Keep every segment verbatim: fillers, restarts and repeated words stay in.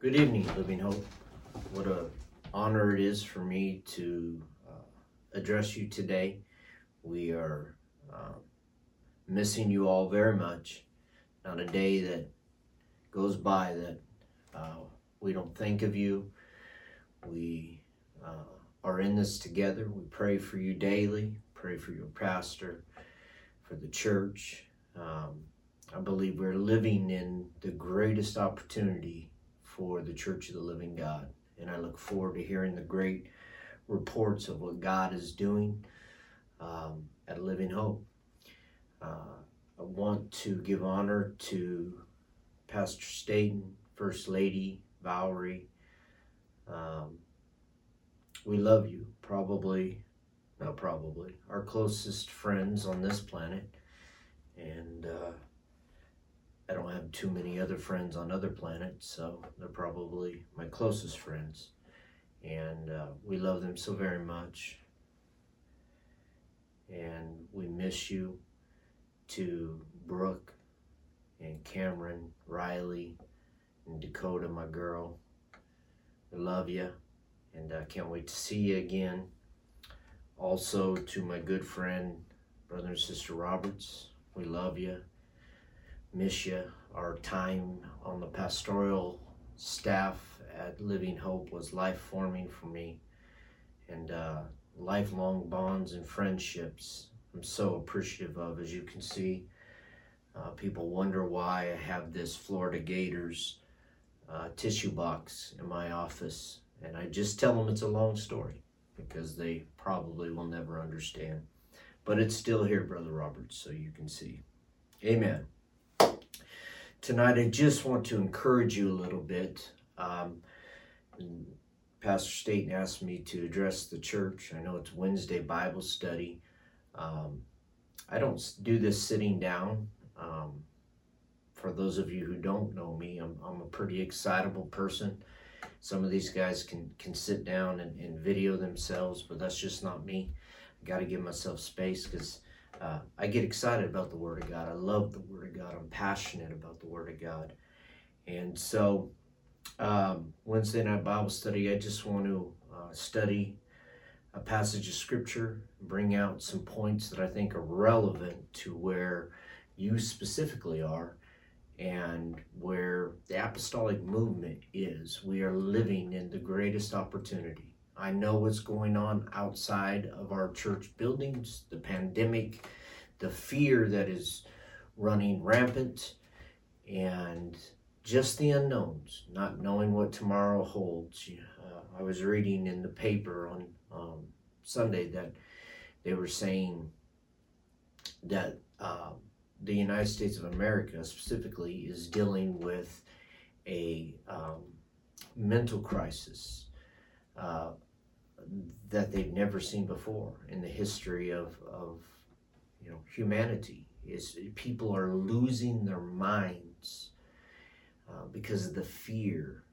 Good evening, Living Hope. What an honor it is for me to uh, address you today. We are uh, missing you all very much. Not a day that goes by that uh, we don't think of you. We uh, are in this together. We pray for you daily, pray for your pastor, for the church. Um, I believe we're living in the greatest opportunity for the Church of the Living God. And I look forward to hearing the great reports of what God is doing um, at Living Hope. Uh, I want to give honor to Pastor Staten, First Lady Bowery. Um, we love you, probably, not probably, our closest friends on this planet. And uh, I don't have too many other friends on other planets, so they're probably my closest friends. And uh, we love them so very much. And we miss you. To Brooke and Cameron, Riley and Dakota, my girl. I love you, and I can't wait to see you again. Also to my good friend, Brother and Sister Roberts, we love you. Miss you. Our time on the pastoral staff at Living Hope was life-forming for me, and uh, lifelong bonds and friendships I'm so appreciative of. As you can see, uh, people wonder why I have this Florida Gators uh, tissue box in my office, and I just tell them it's a long story because they probably will never understand. But it's still here, Brother Roberts, so you can see. Amen. Tonight, I just want to encourage you a little bit. Um, Pastor Staten asked me to address the church. I know it's Wednesday Bible study. Um, I don't do this sitting down. Um, for those of you who don't know me, I'm, I'm a pretty excitable person. Some of these guys can, can sit down and, and video themselves, but that's just not me. I got to give myself space because Uh, I get excited about the Word of God. I love the Word of God. I'm passionate about the Word of God. And so um, Wednesday night Bible study, I just want to uh, study a passage of Scripture, bring out some points that I think are relevant to where you specifically are and where the apostolic movement is. We are living in the greatest opportunity. I know what's going on outside of our church buildings, the pandemic, the fear that is running rampant, and just the unknowns, not knowing what tomorrow holds. Uh, I was reading in the paper on um, Sunday that they were saying that uh, the United States of America specifically is dealing with a um, mental crisis Uh, that they've never seen before in the history of, of you know, humanity. Is people are losing their minds uh, because of the fear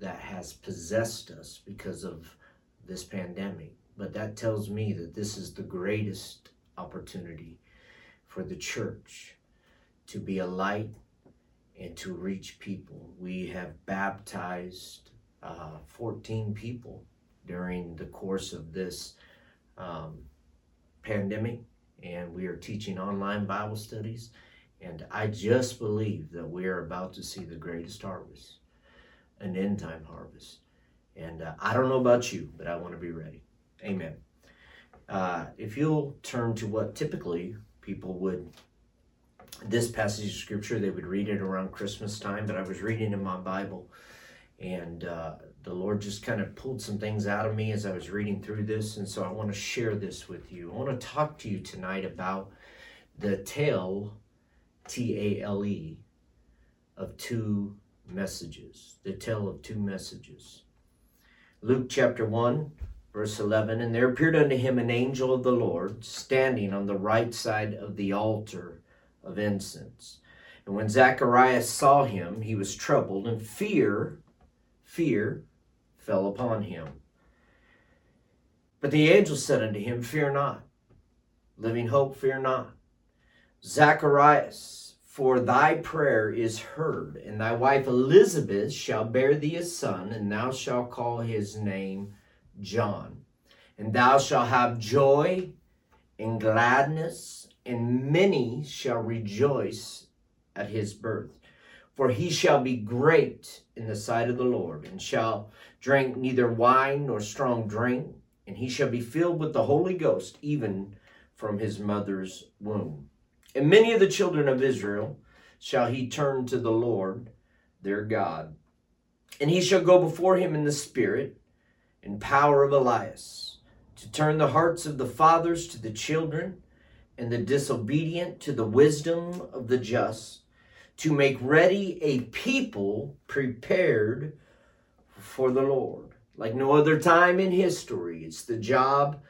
that has possessed us because of this pandemic. But that tells me that this is the greatest opportunity for the church to be a light and to reach people. We have baptized Uh, fourteen people during the course of this um, pandemic, and we are teaching online Bible studies, and I just believe that we are about to see the greatest harvest, an end time harvest. And uh, I don't know about you, but I want to be ready. Amen. Uh, if you'll turn to what typically people would, this passage of Scripture, they would read it around Christmas time, but I was reading in my Bible, and uh, the Lord just kind of pulled some things out of me as I was reading through this. And so I want to share this with you. I want to talk to you tonight about the tale, T A L E, of two messages. They tell of two messages. Luke chapter one, verse eleven, and there appeared unto him an angel of the Lord, standing on the right side of the altar of incense. And when Zacharias saw him, he was troubled, and fear, fear fell upon him. But the angel said unto him, fear not. Living Hope, fear not. Zacharias, for thy prayer is heard, and thy wife Elizabeth shall bear thee a son, and thou shalt call his name John. And thou shalt have joy and gladness, and many shall rejoice at his birth. For he shall be great in the sight of the Lord, and shall drink neither wine nor strong drink, and he shall be filled with the Holy Ghost, even from his mother's womb. And many of the children of Israel shall he turn to the Lord their God. And he shall go before him in the spirit and power of Elias, to turn the hearts of the fathers to the children, and the disobedient to the wisdom of the just, to make ready a people prepared for the Lord. Like no other time in history, it's the job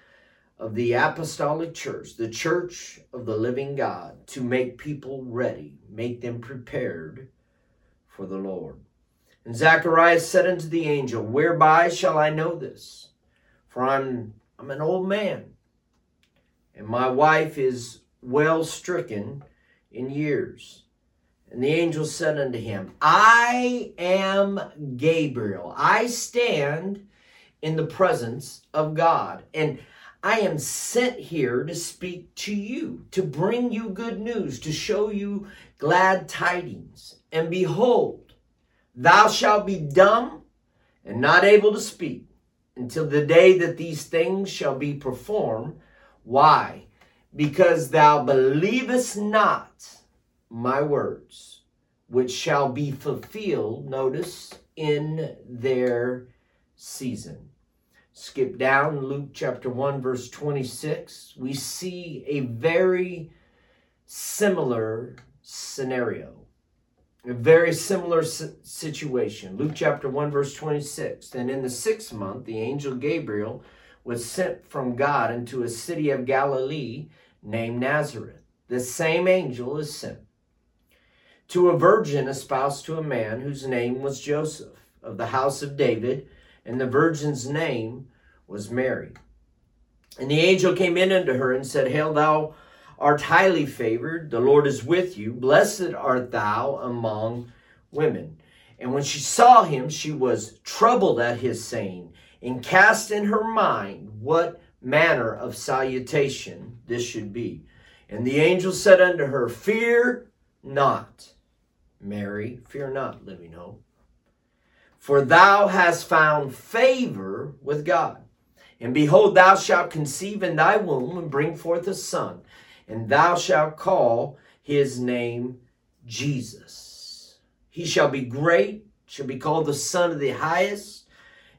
of the apostolic church, the church of the living God, to make people ready, make them prepared for the Lord. And Zacharias said unto the angel, whereby shall I know this? For I'm I'm an old man, and my wife is well stricken in years. And the angel said unto him, I am Gabriel. I stand in the presence of God, and I am sent here to speak to you, to bring you good news, to show you glad tidings. And behold, thou shalt be dumb and not able to speak until the day that these things shall be performed. Why? Because thou believest not my words, which shall be fulfilled, notice, in their season. Skip down, Luke chapter one, verse twenty-six. We see a very similar scenario, a very similar situation. Luke chapter one, verse twenty-six. And in the sixth month, the angel Gabriel was sent from God into a city of Galilee named Nazareth. The same angel is sent to a virgin espoused to a man whose name was Joseph, of the house of David, and the virgin's name was Mary. And the angel came in unto her and said, Hail, thou art highly favored, the Lord is with you, blessed art thou among women. And when she saw him, she was troubled at his saying, and cast in her mind what manner of salutation this should be. And the angel said unto her, Fear not, Mary, fear not, Living Hope. For thou hast found favor with God. And behold, thou shalt conceive in thy womb, and bring forth a son, and thou shalt call his name Jesus. He shall be great, shall be called the Son of the Highest,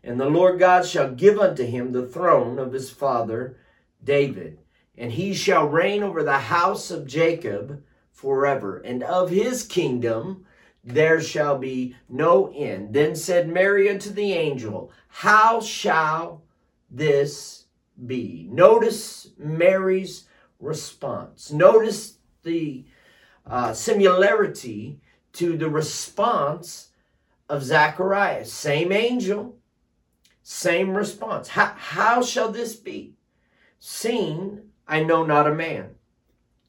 and the Lord God shall give unto him the throne of his father David. And he shall reign over the house of Jacob forever, and of his kingdom there shall be no end. Then said Mary unto the angel, How shall this be? Notice Mary's response. Notice the uh, similarity to the response of Zacharias. Same angel, same response. How, how shall this be? Seeing I know not a man.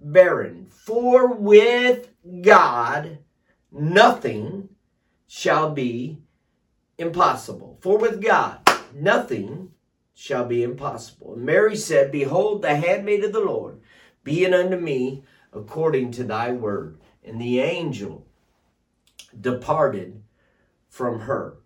barren. For with God nothing shall be impossible. For with God nothing shall be impossible. And Mary said, Behold, the handmaid of the Lord, be it unto me according to thy word. And the angel departed from her.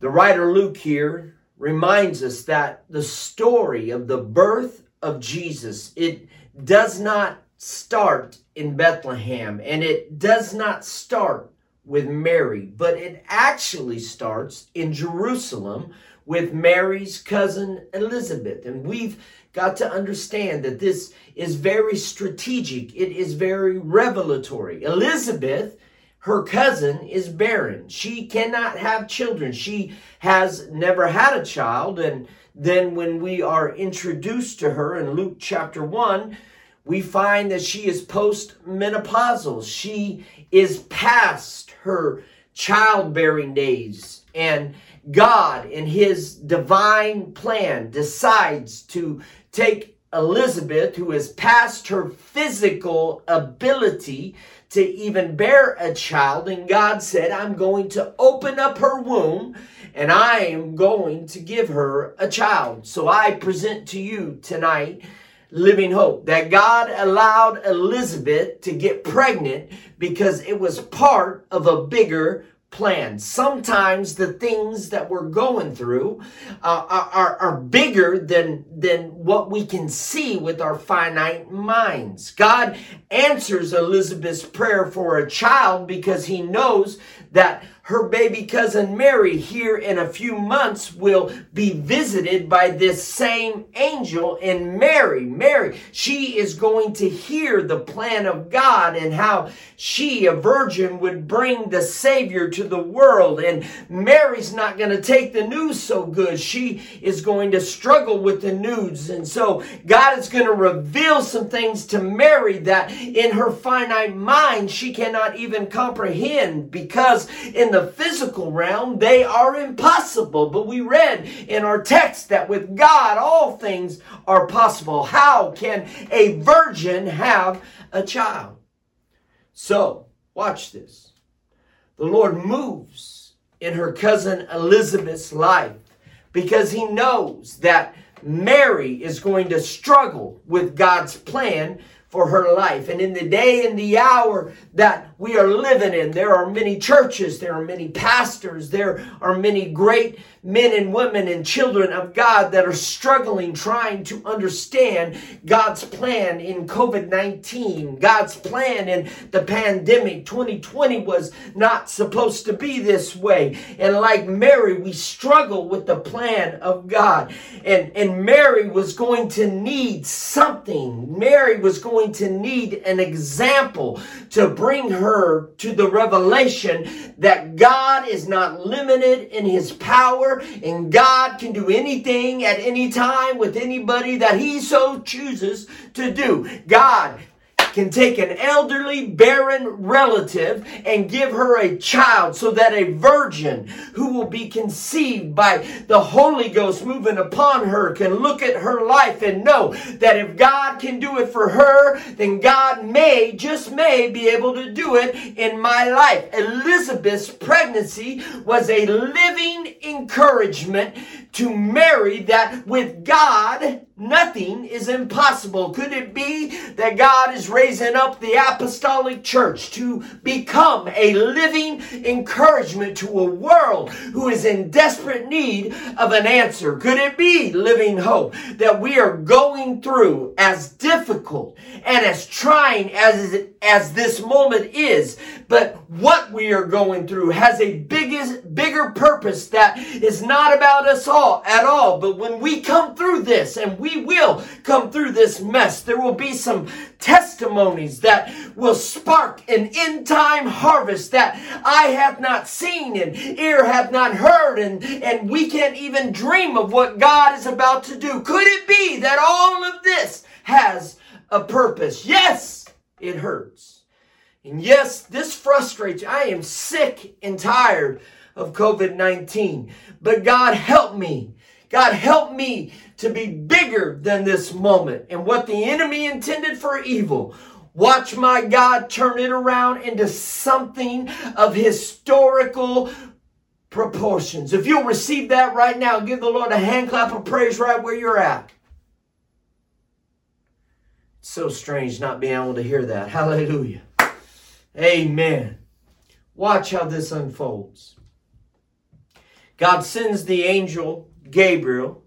The writer Luke here reminds us that the story of the birth of Jesus, it does not start in Bethlehem, and it does not start with Mary, but it actually starts in Jerusalem with Mary's cousin Elizabeth. And we've got to understand that this is very strategic. It is very revelatory. Elizabeth, her cousin, is barren. She cannot have children. She has never had a child. And then when we are introduced to her in Luke chapter one, we find that she is postmenopausal. She is past her childbearing days. And God, in his divine plan, decides to take Elizabeth, who is past her physical ability to even bear a child, and God said, I'm going to open up her womb, and I am going to give her a child. So I present to you tonight, Living Hope, that God allowed Elizabeth to get pregnant because it was part of a bigger plan. Sometimes the things that we're going through uh, are, are, are bigger than, than what we can see with our finite minds. God answers Elizabeth's prayer for a child because he knows that her baby cousin Mary here in a few months will be visited by this same angel. And Mary, Mary, she is going to hear the plan of God and how she, a virgin, would bring the Savior to the world. And Mary's not going to take the news so good. She is going to struggle with the news. And so God is going to reveal some things to Mary that in her finite mind she cannot even comprehend, because in the The physical realm, they are impossible. But we read in our text that with God, all things are possible. How can a virgin have a child? So, watch this. The Lord moves in her cousin Elizabeth's life because he knows that Mary is going to struggle with God's plan for her life. And in the day and the hour that we are living in, there are many churches, there are many pastors, there are many great men and women and children of God that are struggling trying to understand God's plan in COVID nineteen, God's plan in the pandemic. twenty twenty was not supposed to be this way. And like Mary, we struggle with the plan of God. And, and Mary was going to need something. Mary was going to need an example to bring her to the revelation that God is not limited in his power, and God can do anything at any time with anybody that he so chooses to do. God can take an elderly, barren relative and give her a child so that a virgin who will be conceived by the Holy Ghost moving upon her can look at her life and know that if God can do it for her, then God may, just may, be able to do it in my life. Elizabeth's pregnancy was a living encouragement to Mary that with God, nothing is impossible. Could it be that God is raising up the apostolic church to become a living encouragement to a world who is in desperate need of an answer? Could it be, Living Hope, that we are going through, as difficult and as trying as, as this moment is, but what we are going through has a biggest, bigger purpose that is not about us all at all. But when we come through this, and we We will come through this mess, there will be some testimonies that will spark an end-time harvest that eye hath not seen and ear hath not heard, and, and we can't even dream of what God is about to do. Could it be that all of this has a purpose? Yes, it hurts. And yes, this frustrates you. I am sick and tired of COVID nineteen, but God help me. God, help me to be bigger than this moment. And what the enemy intended for evil, watch my God turn it around into something of historical proportions. If you'll receive that right now, give the Lord a hand clap of praise right where you're at. It's so strange not being able to hear that. Hallelujah. Amen. Watch how this unfolds. God sends the angel Gabriel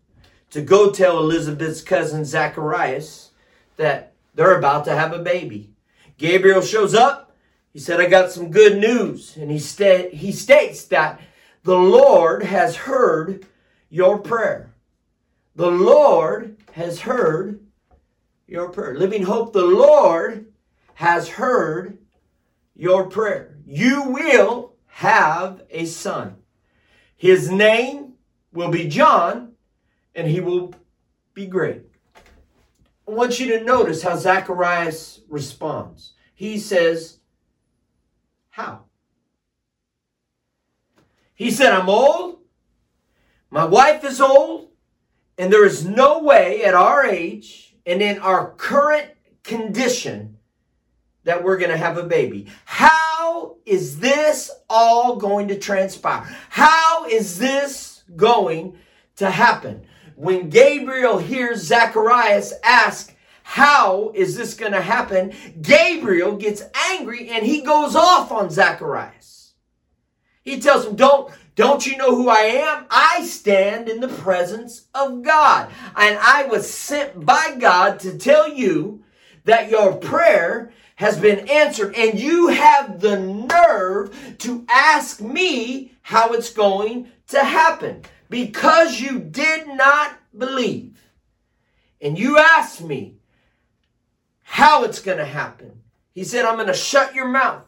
to go tell Elizabeth's cousin Zacharias that they're about to have a baby. Gabriel shows up. He said, I got some good news. And he, st- he states that the Lord has heard your prayer. The Lord has heard your prayer. Living Hope, the Lord has heard your prayer. You will have a son. His name will be John, and he will be great. I want you to notice how Zacharias responds. He says, how? He said, I'm old, my wife is old, and there is no way at our age and in our current condition that we're going to have a baby. How is this all going to transpire? How is this going to happen? When Gabriel hears Zacharias ask, how is this going to happen? Gabriel gets angry and he goes off on Zacharias. He tells him, don't, don't you know who I am? I stand in the presence of God. And I was sent by God to tell you that your prayer has been answered. And you have the nerve to ask me how it's going to happen. Because you did not believe. And you asked me how it's going to happen. He said, I'm going to shut your mouth.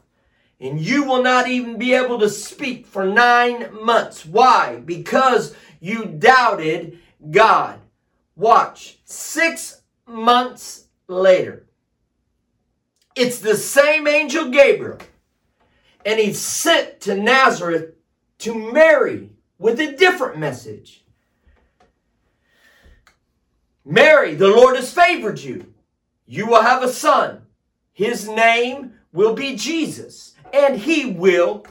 And you will not even be able to speak for nine months. Why? Because you doubted God. Watch. Six months later. It's the same angel Gabriel. And he's sent to Nazareth to Mary with a different message. Mary, the Lord has favored you. You will have a son. His name will be Jesus. And he will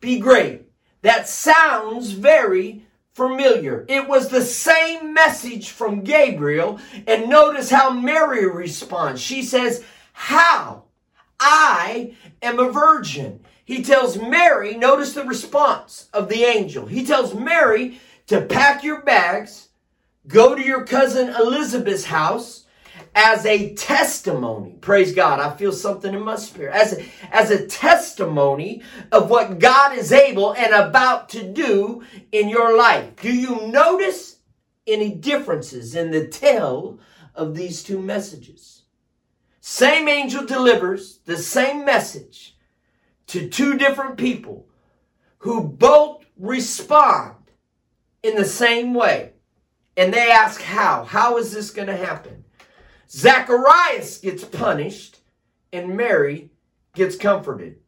be great. That sounds very familiar. It was the same message from Gabriel. And notice how Mary responds. She says, how? I am a virgin. He tells Mary, notice the response of the angel. He tells Mary to pack your bags, go to your cousin Elizabeth's house as a testimony. Praise God, I feel something in my spirit. As a, as a testimony of what God is able and about to do in your life. Do you notice any differences in the tell of these two messages? Same angel delivers the same message to two different people who both respond in the same way. And they ask how. How is this going to happen? Zacharias gets punished and Mary gets comforted.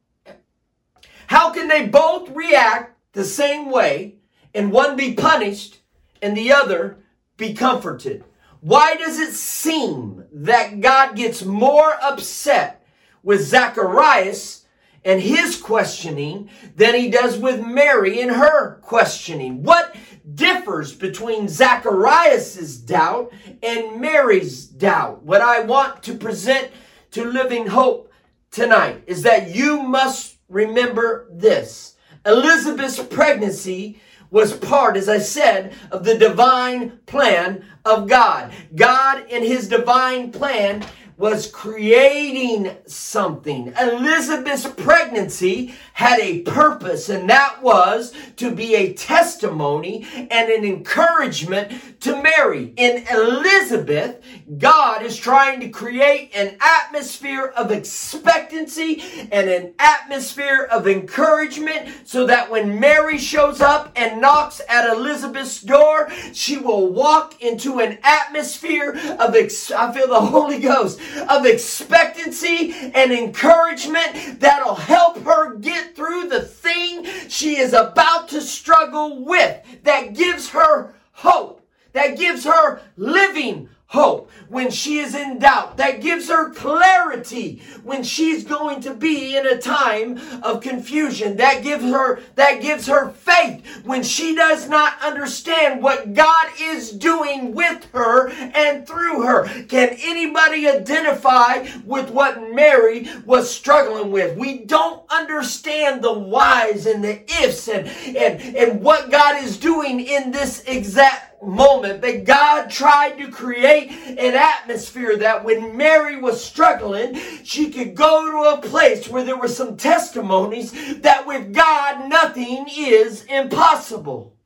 How can they both react the same way and one be punished and the other be comforted? Why does it seem that God gets more upset with Zacharias and his questioning than he does with Mary and her questioning? What differs between Zacharias' doubt and Mary's doubt? What I want to present to Living Hope tonight is that you must remember this. Elizabeth's pregnancy was part, as I said, of the divine plan of God. God in his divine plan was creating something. Elizabeth's pregnancy had a purpose, and that was to be a testimony and an encouragement to Mary. In Elizabeth, God is trying to create an atmosphere of expectancy and an atmosphere of encouragement so that when Mary shows up and knocks at Elizabeth's door, she will walk into an atmosphere of, ex- I feel the Holy Ghost, of expectancy and encouragement that'll help her get through the thing she is about to struggle with, that gives her hope, that gives her living hope. When she is in doubt, that gives her clarity. When she's going to be in a time of confusion, that gives her, that gives her faith. When she does not understand what God is doing with her and through her. Can anybody identify with what Mary was struggling with? We don't understand the whys and the ifs and, and, and what God is doing in this exact moment, but God tried to create an atmosphere that when Mary was struggling, she could go to a place where there were some testimonies that with God, nothing is impossible.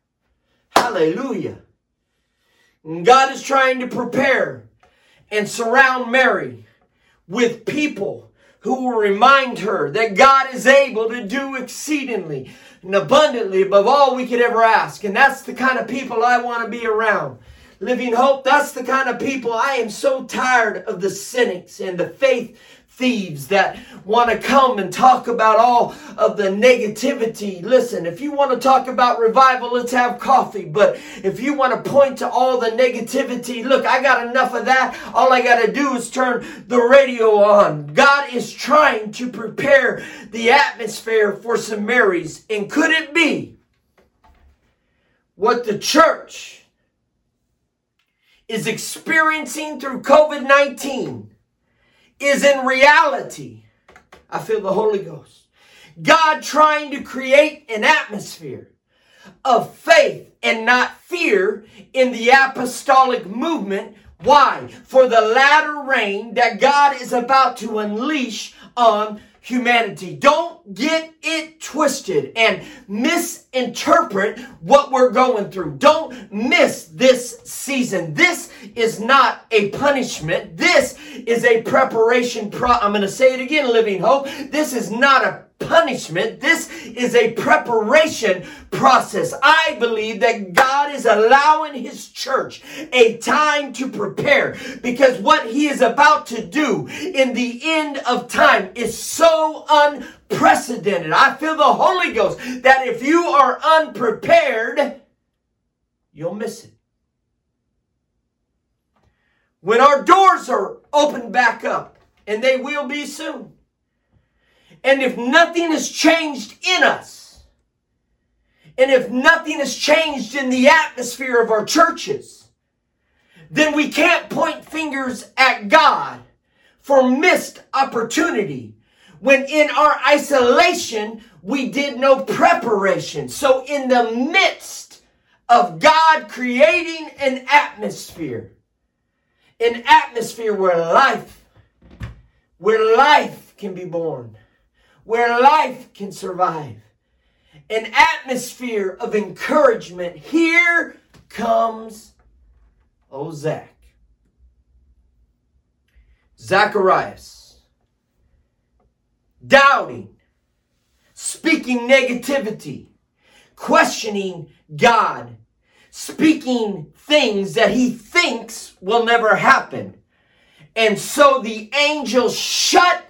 Hallelujah. And God is trying to prepare and surround Mary with people who will remind her that God is able to do exceedingly and abundantly above all we could ever ask. And that's the kind of people I want to be around. Living Hope, that's the kind of people. I am so tired of the cynics and the faith thieves that want to come and talk about all of the negativity. Listen, if you want to talk about revival, let's have coffee. But if you want to point to all the negativity, look, I got enough of that. All I got to do is turn the radio on. God is trying to prepare the atmosphere for some Marys. And could it be what the church is experiencing through COVID nineteen? Is in reality, I feel the Holy Ghost, God trying to create an atmosphere of faith and not fear in the apostolic movement. Why? For the latter rain that God is about to unleash on humanity. Don't get it twisted and misinterpret what we're going through. Don't miss this season. This is not a punishment. This is a preparation. Pro- I'm going to say it again, Living Hope. This is not a punishment. This is a preparation process. I believe that God is allowing His church a time to prepare, because what He is about to do in the end of time is so unprecedented. I feel the Holy Ghost that if you are unprepared, you'll miss it. When our doors are opened back up, and they will be soon, and if nothing has changed in us, and if nothing has changed in the atmosphere of our churches, then we can't point fingers at God for missed opportunity when in our isolation we did no preparation. So in the midst of God creating an atmosphere, an atmosphere where life, where life can be born, where life can survive, an atmosphere of encouragement. Here comes, oh, Zach. Zacharias, doubting, speaking negativity, questioning God, speaking things that he thinks will never happen. And so the angel shut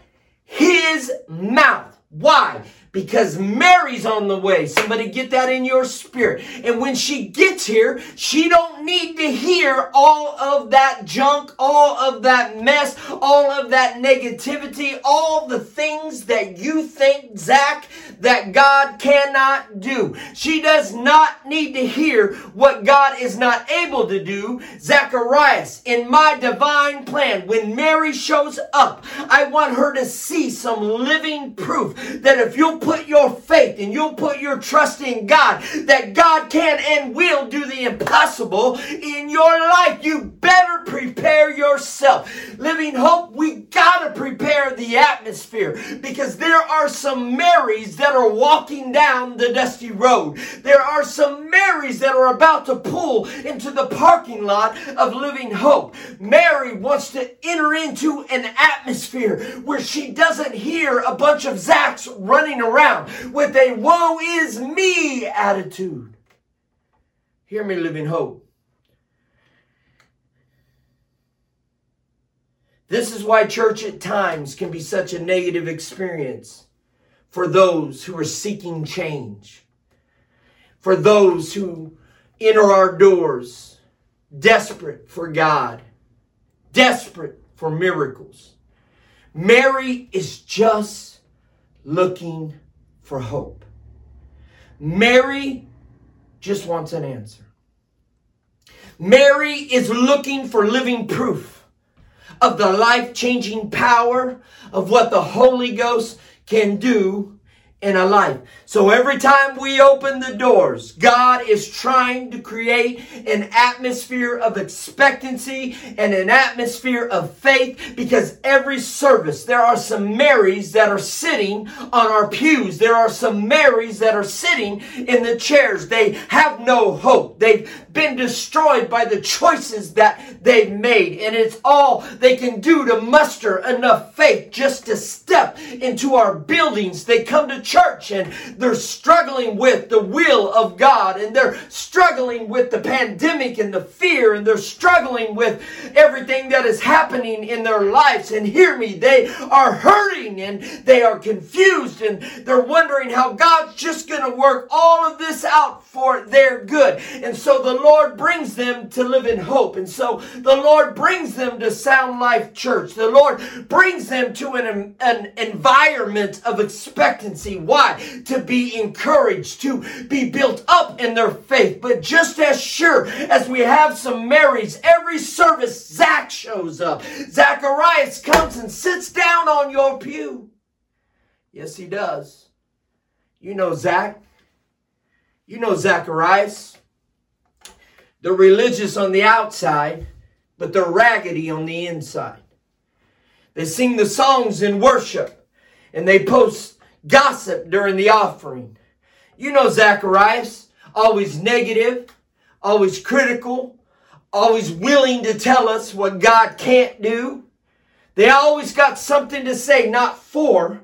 his mouth. Why? Because Mary's on the way. Somebody get that in your spirit. And when she gets here, she don't need to hear all of that junk, all of that mess, all of that negativity, all the things that you think, Zach, that God cannot do. She does not need to hear what God is not able to do. Zacharias, in my divine plan, when Mary shows up, I want her to see some living proof that if you'll put your faith and you'll put your trust in God, that God can and will do the impossible in your life. You better prepare yourself. Living Hope, we gotta prepare the atmosphere, because there are some Marys that are walking down the dusty road. There are some Marys that are about to pull into the parking lot of Living Hope. Mary wants to enter into an atmosphere where she doesn't hear a bunch of Zach's running around with a woe is me attitude. Hear me, Living Hope. This is why church at times can be such a negative experience for those who are seeking change, for those who enter our doors desperate for God desperate for miracles. Mary is just looking for hope. Mary just wants an answer. Mary is looking for living proof of the life-changing power of what the Holy Ghost can do in a life. So every time we open the doors, God is trying to create an atmosphere of expectancy and an atmosphere of faith, because every service, there are some Marys that are sitting on our pews. There are some Marys that are sitting in the chairs. They have no hope. They've been destroyed by the choices that they've made, and it's all they can do to muster enough faith just to step into our buildings. They come to church and they're struggling with the will of God, and they're struggling with the pandemic and the fear, and they're struggling with everything that is happening in their lives. And hear me, they are hurting and they are confused, and they're wondering how God's just going to work all of this out for their good. And so the Lord brings them to live in hope. And so the Lord brings them to Sound Life Church. The Lord brings them to an, an environment of expectancy. Why? To be encouraged, to be built up in their faith. But just as sure as we have some Marys, every service Zach shows up. Zacharias comes and sits down on your pew. Yes, he does. You know Zach. You know Zacharias. They're religious on the outside, but they're raggedy on the inside. They sing the songs in worship, and they post gossip during the offering. You know Zacharias, always negative, always critical, always willing to tell us what God can't do. They always got something to say, not for,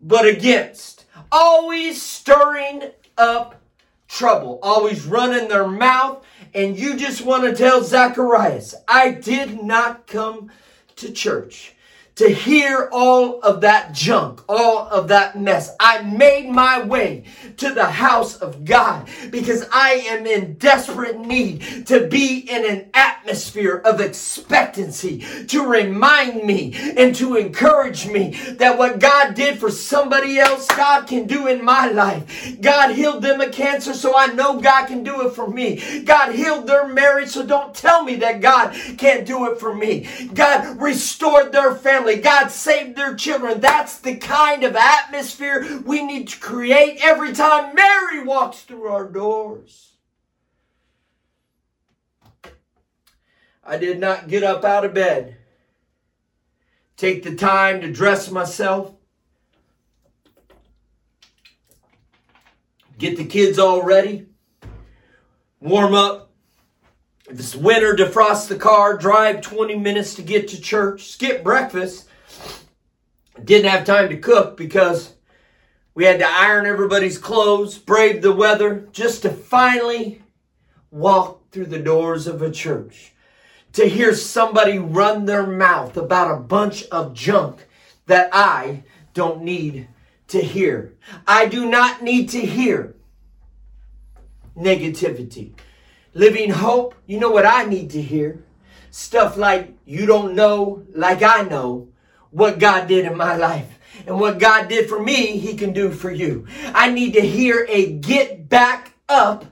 but against. Always stirring up trouble, always running their mouth. And you just want to tell Zacharias, I did not come to church to hear all of that junk, all of that mess. I made my way to the house of God because I am in desperate need to be in an atmosphere of expectancy, to remind me and to encourage me that what God did for somebody else, God can do in my life. God healed them of cancer, so I know God can do it for me. God healed their marriage, so don't tell me that God can't do it for me. God restored their family. God saved their children. That's the kind of atmosphere we need to create every time Mary walks through our doors. I did not get up out of bed, take the time to dress myself, get the kids all ready, warm up. If it's winter, defrost the car, drive twenty minutes to get to church, skip breakfast. Didn't have time to cook because we had to iron everybody's clothes, brave the weather, just to finally walk through the doors of a church. To hear somebody run their mouth about a bunch of junk that I don't need to hear. I do not need to hear negativity. Living Hope, you know what I need to hear? Stuff like, you don't know like I know what God did in my life. And what God did for me, He can do for you. I need to hear a get back up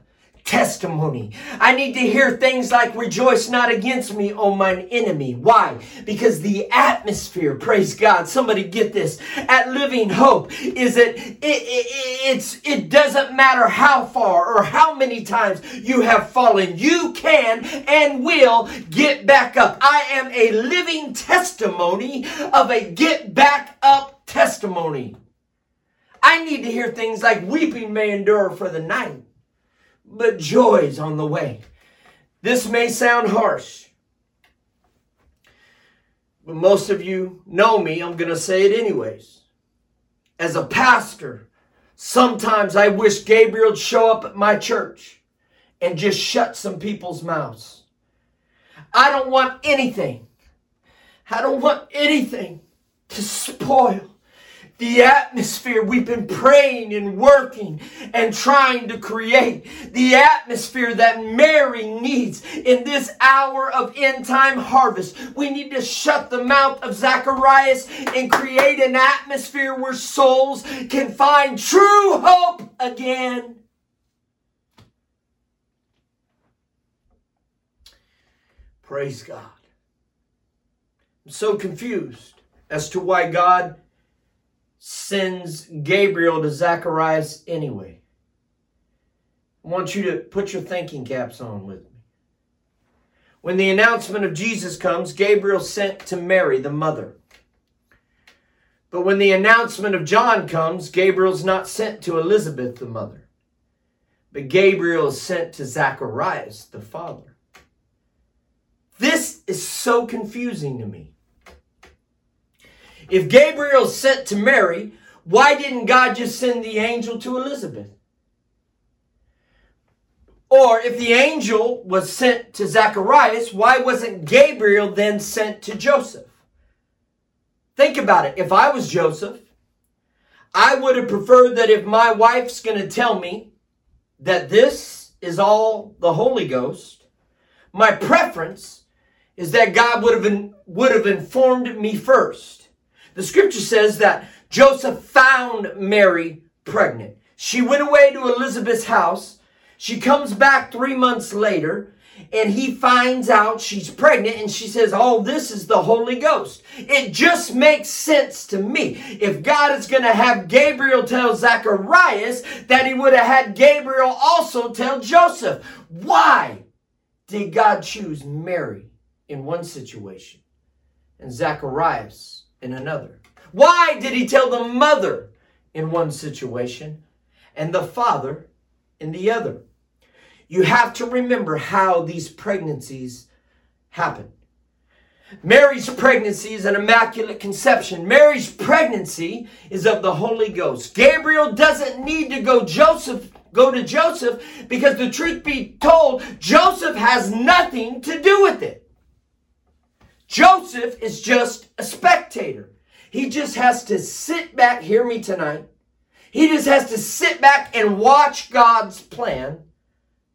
testimony. I need to hear things like, rejoice not against me, O mine enemy. Why? Because the atmosphere, praise God, somebody get this, at Living Hope is that it, it, it's, it doesn't matter how far or how many times you have fallen, you can and will get back up. I am a living testimony of a get back up testimony. I need to hear things like, weeping may endure for the night, but joy's on the way. This may sound harsh, but most of you know me. I'm going to say it anyways. As a pastor, sometimes I wish Gabriel would show up at my church and just shut some people's mouths. I don't want anything. I don't want anything to spoil the atmosphere we've been praying and working and trying to create, the atmosphere that Mary needs in this hour of end-time harvest. We need to shut the mouth of Zacharias and create an atmosphere where souls can find true hope again. Praise God. I'm so confused as to why God sends Gabriel to Zacharias anyway. I want you to put your thinking caps on with me. When the announcement of Jesus comes, Gabriel sent to Mary, the mother. But when the announcement of John comes, Gabriel's not sent to Elizabeth, the mother. But Gabriel is sent to Zacharias, the father. This is so confusing to me. If Gabriel sent to Mary, why didn't God just send the angel to Elizabeth? Or if the angel was sent to Zacharias, why wasn't Gabriel then sent to Joseph? Think about it. If I was Joseph, I would have preferred that if my wife's going to tell me that this is all the Holy Ghost, my preference is that God would have, would have informed me first. The scripture says that Joseph found Mary pregnant. She went away to Elizabeth's house. She comes back three months later, and he finds out she's pregnant, and she says, oh, this is the Holy Ghost. It just makes sense to me. If God is going to have Gabriel tell Zacharias, that he would have had Gabriel also tell Joseph. Why did God choose Mary in one situation and Zacharias in another? Why did he tell the mother in one situation and the father in the other? You have to remember how these pregnancies happen. Mary's pregnancy is an immaculate conception. Mary's pregnancy is of the Holy Ghost. Gabriel doesn't need to go Joseph Go to Joseph, because the truth be told, Joseph has nothing to do with it. Joseph is just a spectator. He just has to sit back, hear me tonight. He just has to sit back and watch God's plan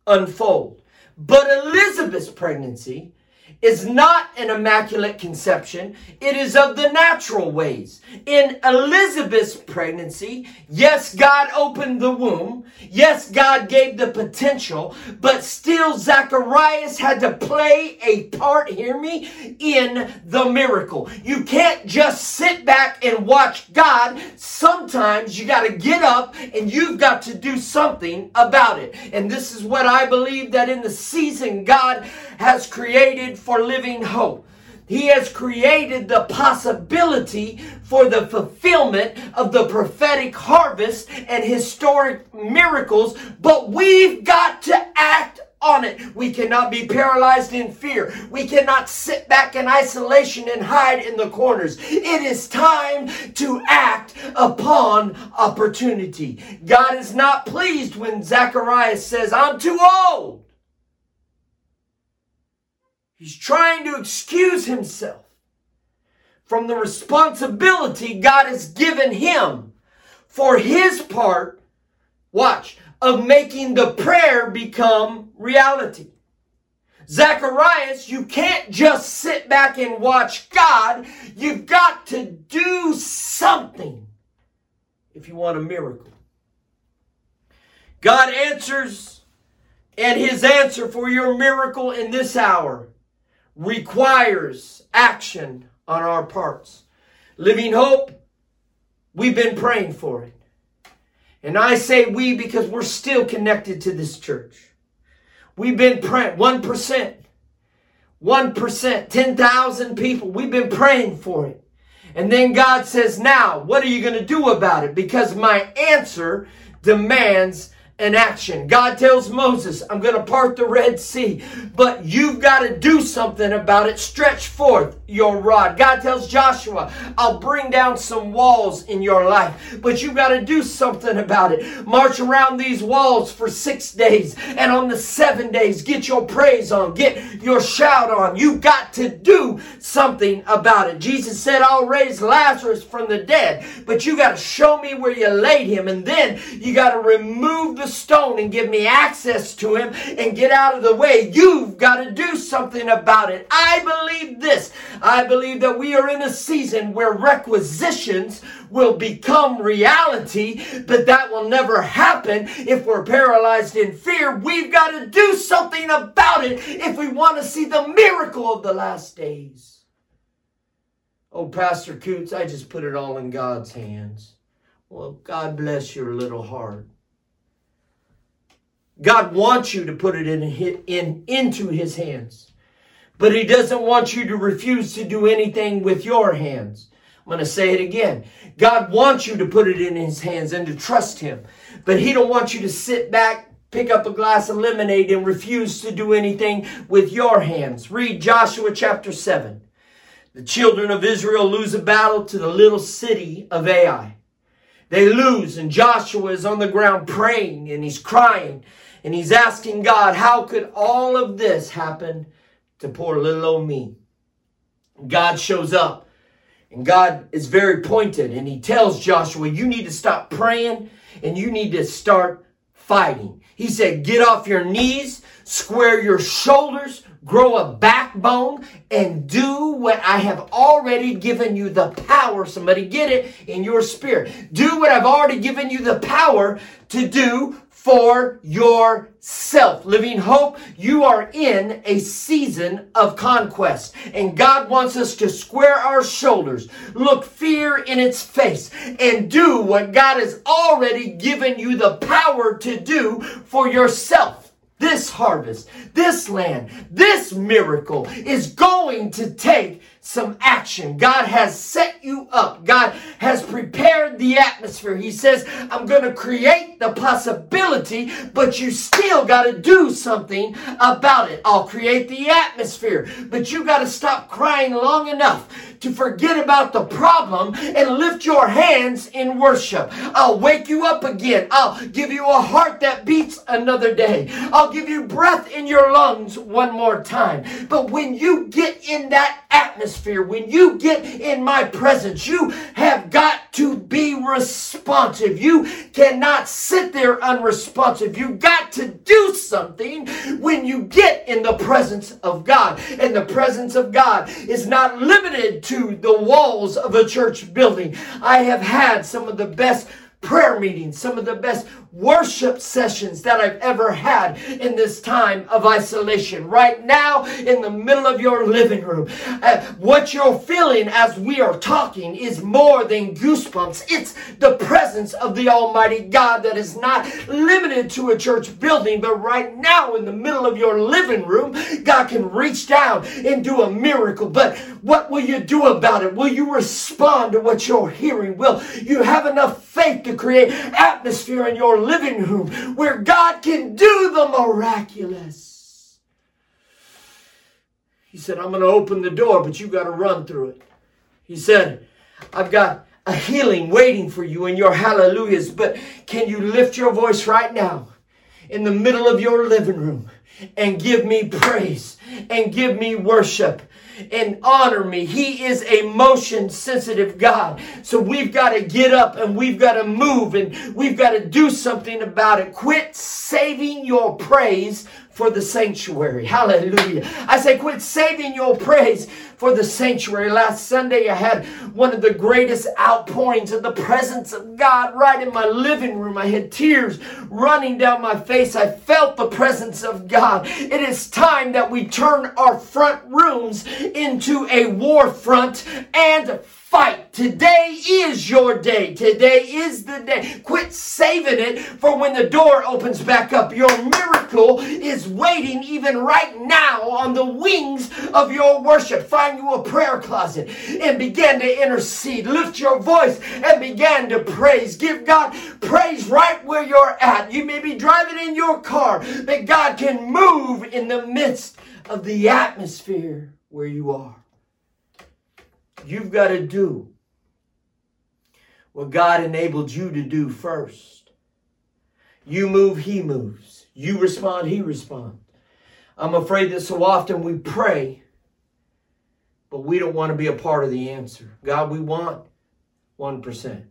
unfold. But Elizabeth's pregnancy is not an immaculate conception. It is of the natural ways. In Elizabeth's pregnancy, yes, God opened the womb. Yes, God gave the potential. But still, Zacharias had to play a part, hear me, in the miracle. You can't just sit back and watch God. Sometimes you got to get up and you've got to do something about it. And this is what I believe that in the season God has created for Living Hope. He has created the possibility for the fulfillment of the prophetic harvest and historic miracles, but we've got to act on it. We cannot be paralyzed in fear. We cannot sit back in isolation and hide in the corners. It is time to act upon opportunity. God is not pleased when Zacharias says, I'm too old. He's trying to excuse himself from the responsibility God has given him for his part, watch, of making the prayer become reality. Zacharias, you can't just sit back and watch God. You've got to do something if you want a miracle. God answers, and his answer for your miracle in this hour requires action on our parts. Living Hope, we've been praying for it. And I say we because we're still connected to this church. We've been praying, one percent, one percent, ten thousand people, we've been praying for it. And then God says, now, what are you going to do about it? Because my answer demands an action. God tells Moses, I'm going to part the Red Sea, but you've got to do something about it. Stretch forth your rod. God tells Joshua, I'll bring down some walls in your life, but you've got to do something about it. March around these walls for six days, and on the seven days, get your praise on, get your shout on. You've got to do something about it. Jesus said, I'll raise Lazarus from the dead, but you got to show me where you laid him, and then you got to remove the stone and give me access to him and get out of the way. You've got to do something about it. I believe this. I believe that we are in a season where requisitions will become reality, but that will never happen if we're paralyzed in fear. We've got to do something about it if we want to see the miracle of the last days. Oh, Pastor Coots, I just put it all in God's hands. Well, God bless your little heart. God wants you to put it in, in into His hands, but He doesn't want you to refuse to do anything with your hands. I'm going to say it again. God wants you to put it in His hands and to trust Him, but He don't want you to sit back, pick up a glass of lemonade, and refuse to do anything with your hands. Read Joshua chapter seven. The children of Israel lose a battle to the little city of Ai. They lose, and Joshua is on the ground praying, and he's crying, and he's asking God, how could all of this happen to poor little old me? God shows up, and God is very pointed, and He tells Joshua, you need to stop praying, and you need to start fighting. He said, get off your knees, square your shoulders, grow a backbone, and do what I have already given you the power. Somebody get it in your spirit. Do what I've already given you the power to do for yourself. Living Hope, you are in a season of conquest, and God wants us to square our shoulders, look fear in its face, and do what God has already given you the power to do for yourself. This harvest, this land, this miracle is going to take some action. God has set you up. God has prepared the atmosphere. He says, I'm going to create the possibility, but you still got to do something about it. I'll create the atmosphere, but you got to stop crying long enough to forget about the problem and lift your hands in worship. I'll wake you up again. I'll give you a heart that beats another day. I'll give you breath in your lungs one more time. But when you get in that atmosphere, when you get in my presence, you have got to be responsive. You cannot sit there unresponsive. You've got to do something when you get in the presence of God. And the presence of God is not limited to the walls of a church building. I have had some of the best prayer meetings, some of the best worship sessions that I've ever had in this time of isolation. Right now, in the middle of your living room, uh, what you're feeling as we are talking is more than goosebumps. It's the presence of the Almighty God that is not limited to a church building, but right now, in the middle of your living room, God can reach down and do a miracle. But what will you do about it? Will you respond to what you're hearing? Will you have enough faith to To create atmosphere in your living room where God can do the miraculous? He said, I'm going to open the door, but you've got to run through it. He said, I've got a healing waiting for you in your hallelujahs, but can you lift your voice right now in the middle of your living room and give me praise and give me worship and honor me? He is a motion sensitive God. So we've got to get up and we've got to move and we've got to do something about it. Quit saving your praise for the sanctuary. Hallelujah. I say quit saving your praise for the sanctuary. Last Sunday I had one of the greatest outpourings of the presence of God right in my living room. I had tears running down my face. I felt the presence of God. It is time that we turn our front rooms into a war front and fight. Today is your day. Today is the day. Quit saving it for when the door opens back up. Your miracle miracle is waiting even right now on the wings of your worship. Find you a prayer closet and begin to intercede. Lift your voice and begin to praise. Give God praise right where you're at. You may be driving in your car, but God can move in the midst of the atmosphere where you are. You've got to do what God enabled you to do first. You move, He moves. You respond, He responds. I'm afraid that so often we pray, but we don't want to be a part of the answer. God, we want one percent.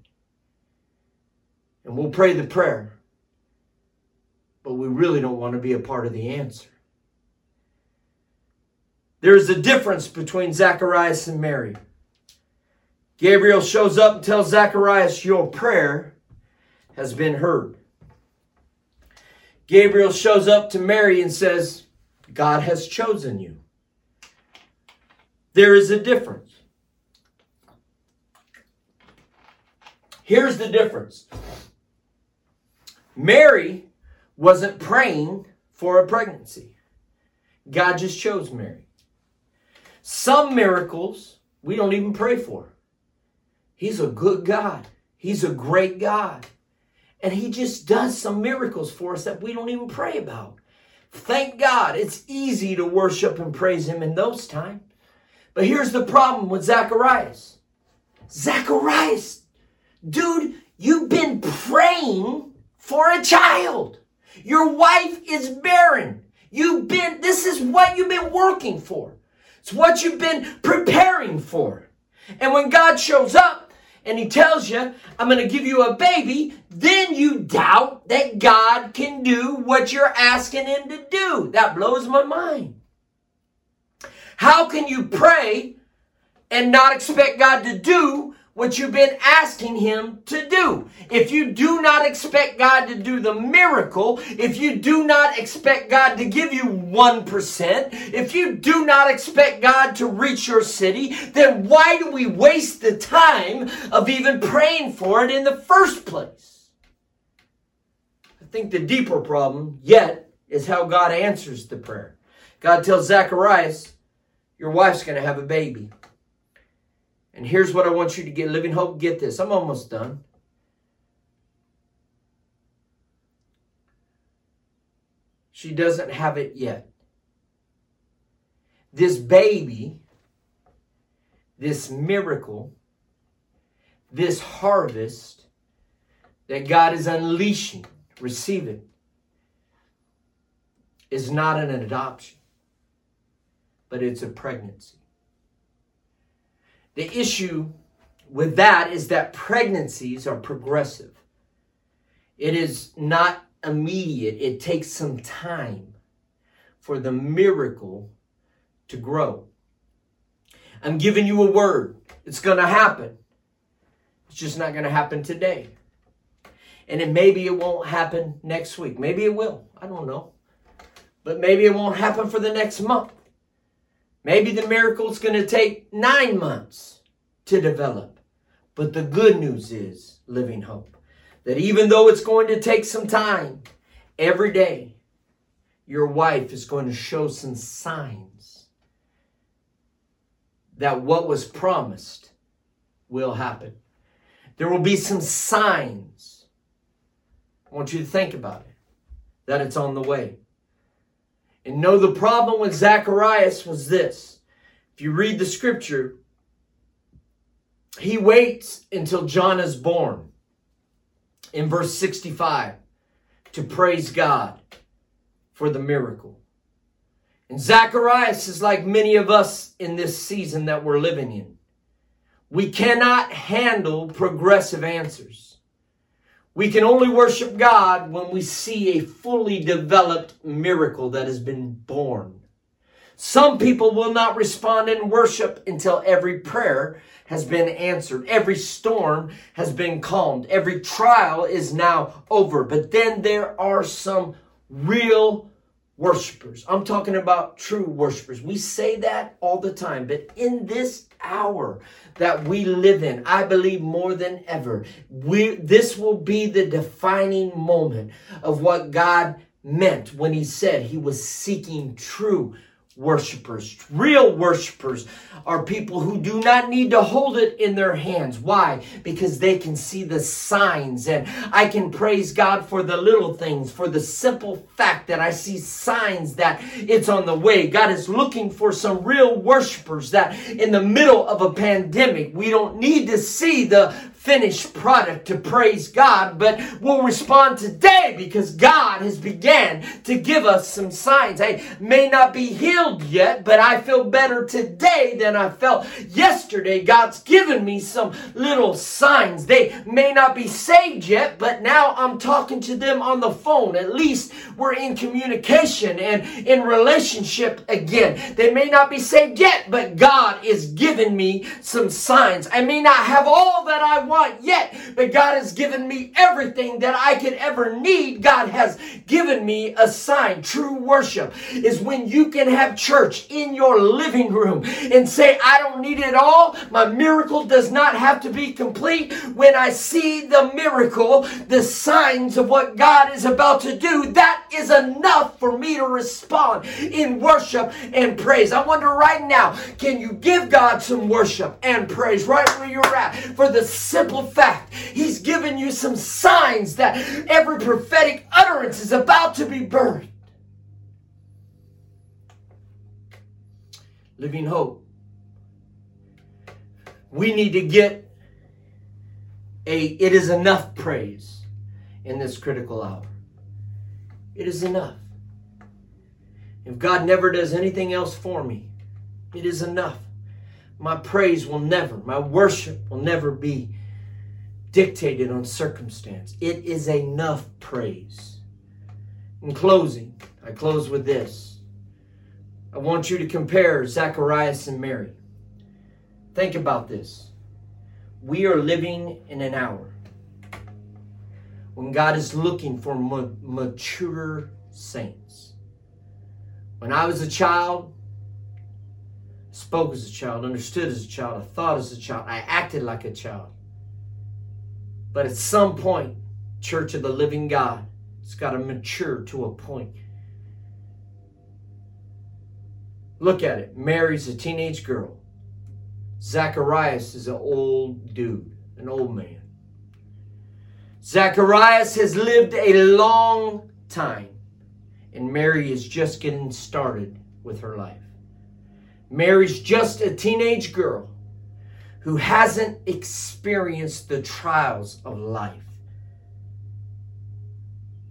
And we'll pray the prayer, but we really don't want to be a part of the answer. There's a difference between Zacharias and Mary. Gabriel shows up and tells Zacharias, your prayer has been heard. Gabriel shows up to Mary and says, God has chosen you. There is a difference. Here's the difference. Mary wasn't praying for a pregnancy. God just chose Mary. Some miracles we don't even pray for. He's a good God. He's a great God. And He just does some miracles for us that we don't even pray about. Thank God. It's easy to worship and praise Him in those times. But here's the problem with Zacharias. Zacharias, dude, you've been praying for a child. Your wife is barren. You've been, this is what you've been working for. It's what you've been preparing for. And when God shows up, and He tells you, I'm going to give you a baby, then you doubt that God can do what you're asking Him to do. That blows my mind. How can you pray and not expect God to do what you've been asking Him to do? If you do not expect God to do the miracle, if you do not expect God to give you one percent, if you do not expect God to reach your city, then why do we waste the time of even praying for it in the first place? I think the deeper problem yet is how God answers the prayer. God tells Zacharias, your wife's going to have a baby. And here's what I want you to get. Living Hope, get this. I'm almost done. She doesn't have it yet. This baby, this miracle, this harvest that God is unleashing, receive it, is not an adoption, but it's a pregnancy. The issue with that is that pregnancies are progressive. It is not immediate. It takes some time for the miracle to grow. I'm giving you a word. It's going to happen. It's just not going to happen today. And then maybe it won't happen next week. Maybe it will. I don't know. But maybe it won't happen for the next month. Maybe the miracle's going to take nine months to develop. But the good news is, Living Hope, that even though it's going to take some time, every day your wife is going to show some signs that what was promised will happen. There will be some signs. I want you to think about it, that it's on the way. And no, the problem with Zacharias was this. If you read the scripture, he waits until John is born in verse sixty-five to praise God for the miracle. And Zacharias is like many of us in this season that we're living in. We cannot handle progressive answers. We can only worship God when we see a fully developed miracle that has been born. Some people will not respond in worship until every prayer has been answered. Every storm has been calmed. Every trial is now over. But then there are some real worshipers. I'm talking about true worshipers. We say that all the time, but in this hour that we live in, I believe more than ever, we, this will be the defining moment of what God meant when he said he was seeking true worshipers. Real worshipers are people who do not need to hold it in their hands. Why? Because they can see the signs. And I can praise God for the little things, for the simple fact that I see signs that it's on the way. God is looking for some real worshipers that in the middle of a pandemic, we don't need to see the finished product to praise God, but we'll respond today because God has began to give us some signs. I may not be healed yet, but I feel better today than I felt yesterday. God's given me some little signs. They may not be saved yet, but now I'm talking to them on the phone. At least we're in communication and in relationship again. They may not be saved yet, but God is giving me some signs. I may not have all that I want want yet, but God has given me everything that I could ever need. God has given me a sign. True worship is when you can have church in your living room and say, I don't need it all. My miracle does not have to be complete. When I see the miracle, the signs of what God is about to do, that is enough for me to respond in worship and praise. I wonder right now, can you give God some worship and praise right where you're at for the simple fact he's given you some signs that every prophetic utterance is about to be birthed? Living Hope, we need to get a it is enough praise in this critical hour. It is enough. If God never does anything else for me, it is enough. My praise will never, my worship will never be dictated on circumstance. It is enough praise. In closing, I close with this. I want you to compare Zacharias and Mary. Think about this. We are living in an hour when God is looking for mature saints. When I was a child, spoke as a child, understood as a child, I thought as a child, I acted like a child. But at some point, Church of the Living God, it's got to mature to a point. Look at it. Mary's a teenage girl. Zacharias is an old dude, an old man. Zacharias has lived a long time, and Mary is just getting started with her life. Mary's just a teenage girl who hasn't experienced the trials of life.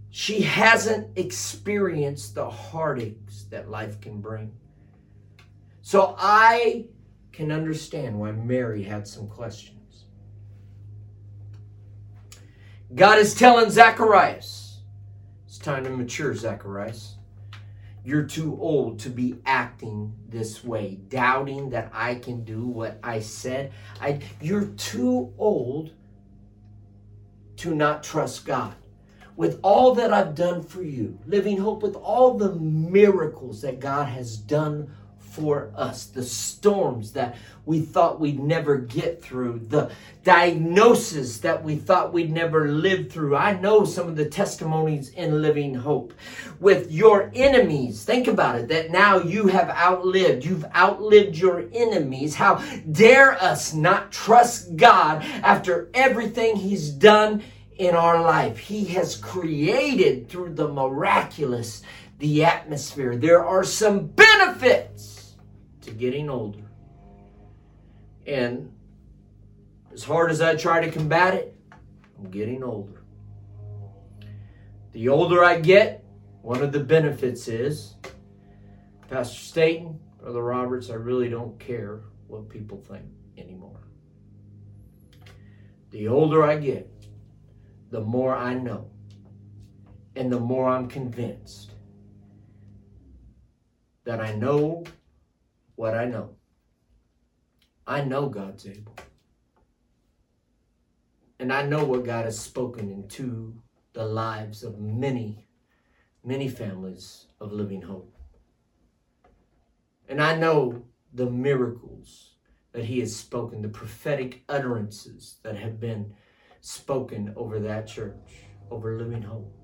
She hasn't experienced the heartaches that life can bring. So I can understand why Mary had some questions. God is telling Zacharias, it's time to mature, Zacharias. You're too old to be acting this way, doubting that I can do what I said. I, you're too old to not trust God. With all that I've done for you, Living Hope, with all the miracles that God has done for us, the storms that we thought we'd never get through, the diagnosis that we thought we'd never live through. I know some of the testimonies in Living Hope. With your enemies, think about it, that now you have outlived. You've outlived your enemies. How dare us not trust God after everything he's done in our life. He has created through the miraculous the atmosphere. There are some benefits to getting older. And as hard as I try to combat it, I'm getting older. The older I get, one of the benefits is, Pastor Staten, Brother Roberts, I really don't care what people think anymore. The older I get, the more I know, and the more I'm convinced that I know what I know. I know God's able. And I know what God has spoken into the lives of many, many families of Living Hope. And I know the miracles that he has spoken, the prophetic utterances that have been spoken over that church, over Living Hope.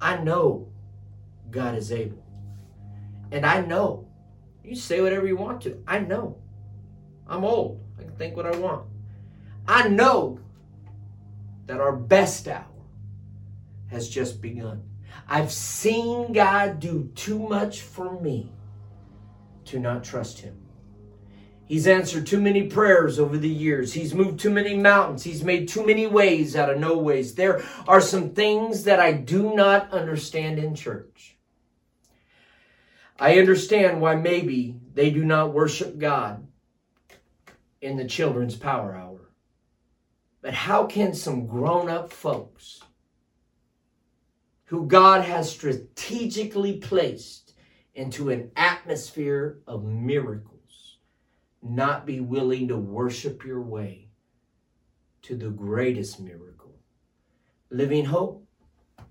I know God is able. And I know, you say whatever you want to. I know. I'm old. I can think what I want. I know that our best hour has just begun. I've seen God do too much for me to not trust him. He's answered too many prayers over the years. He's moved too many mountains. He's made too many ways out of no ways. There are some things that I do not understand in church. I understand why maybe they do not worship God in the children's power hour. But how can some grown-up folks who God has strategically placed into an atmosphere of miracles not be willing to worship your way to the greatest miracle? Living Hope,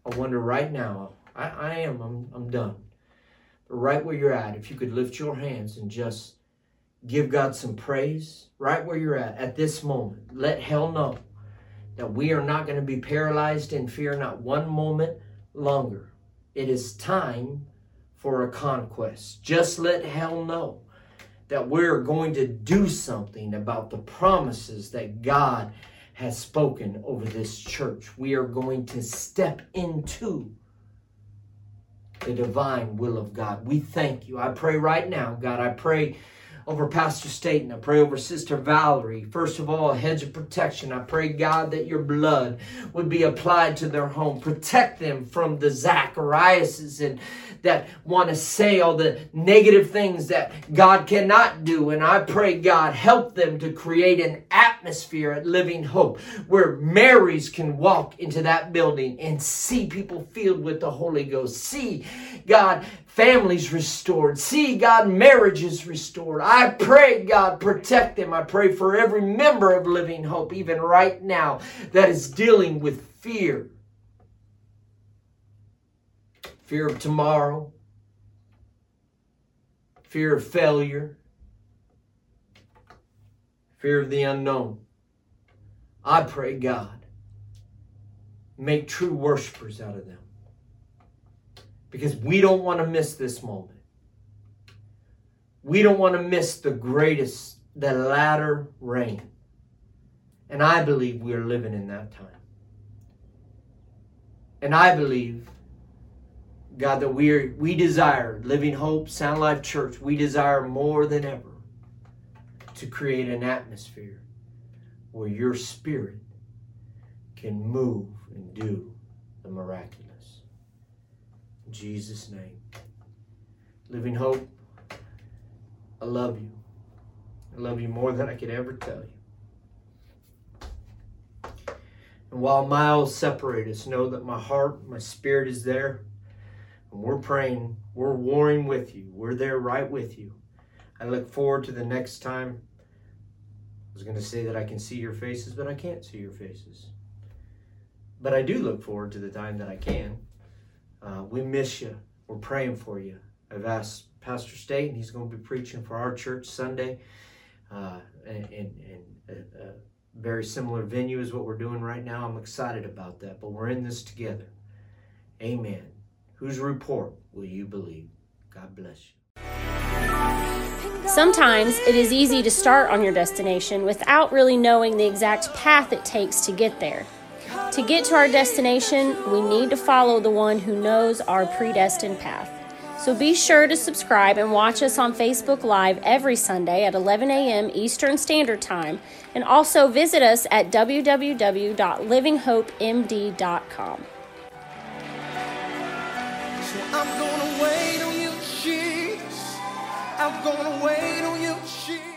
I wonder right now, I, I am, I'm, I'm done. But right where you're at, if you could lift your hands and just give God some praise, right where you're at, at this moment, let hell know that we are not going to be paralyzed in fear, not one moment longer. It is time for a conquest. Just let hell know that we're going to do something about the promises that God has spoken over this church. We are going to step into the divine will of God. We thank you. I pray right now, God, I pray over Pastor Staten. I pray over Sister Valerie. First of all, a hedge of protection. I pray, God, that your blood would be applied to their home. Protect them from the Zacharias and that want to say all the negative things that God cannot do. And I pray, God, help them to create an atmosphere at Living Hope where Marys can walk into that building and see people filled with the Holy Ghost. See, God, families restored. See, God, marriages restored. I pray, God, protect them. I pray for every member of Living Hope, even right now, that is dealing with fear. Fear of tomorrow. Fear of failure. Fear of the unknown. I pray, God, make true worshipers out of them. Because we don't want to miss this moment. We don't want to miss the greatest, the latter rain. And I believe we are living in that time. And I believe, God, that we are, we desire, Living Hope, Sound Life Church, we desire more than ever to create an atmosphere where your spirit can move and do the miraculous. In Jesus' name. Living Hope, I love you. I love you more than I could ever tell you. And while miles separate us, know that my heart, my spirit is there. And we're praying. We're warring with you. We're there right with you. I look forward to the next time. I was going to say that I can see your faces, but I can't see your faces. But I do look forward to the time that I can. Uh, we miss you. We're praying for you. I've asked Pastor Staten, he's going to be preaching for our church Sunday uh, in, in, in a, a very similar venue as what we're doing right now. I'm excited about that, but we're in this together. Amen. Whose report will you believe? God bless you. Sometimes it is easy to start on your destination without really knowing the exact path it takes to get there. To get to our destination, we need to follow the one who knows our predestined path. So be sure to subscribe and watch us on Facebook Live every Sunday at eleven a.m. Eastern Standard Time, and also visit us at w w w dot living hope m d dot com. So I'm gonna wait on you, Jesus. I'm gonna wait on you, Jesus.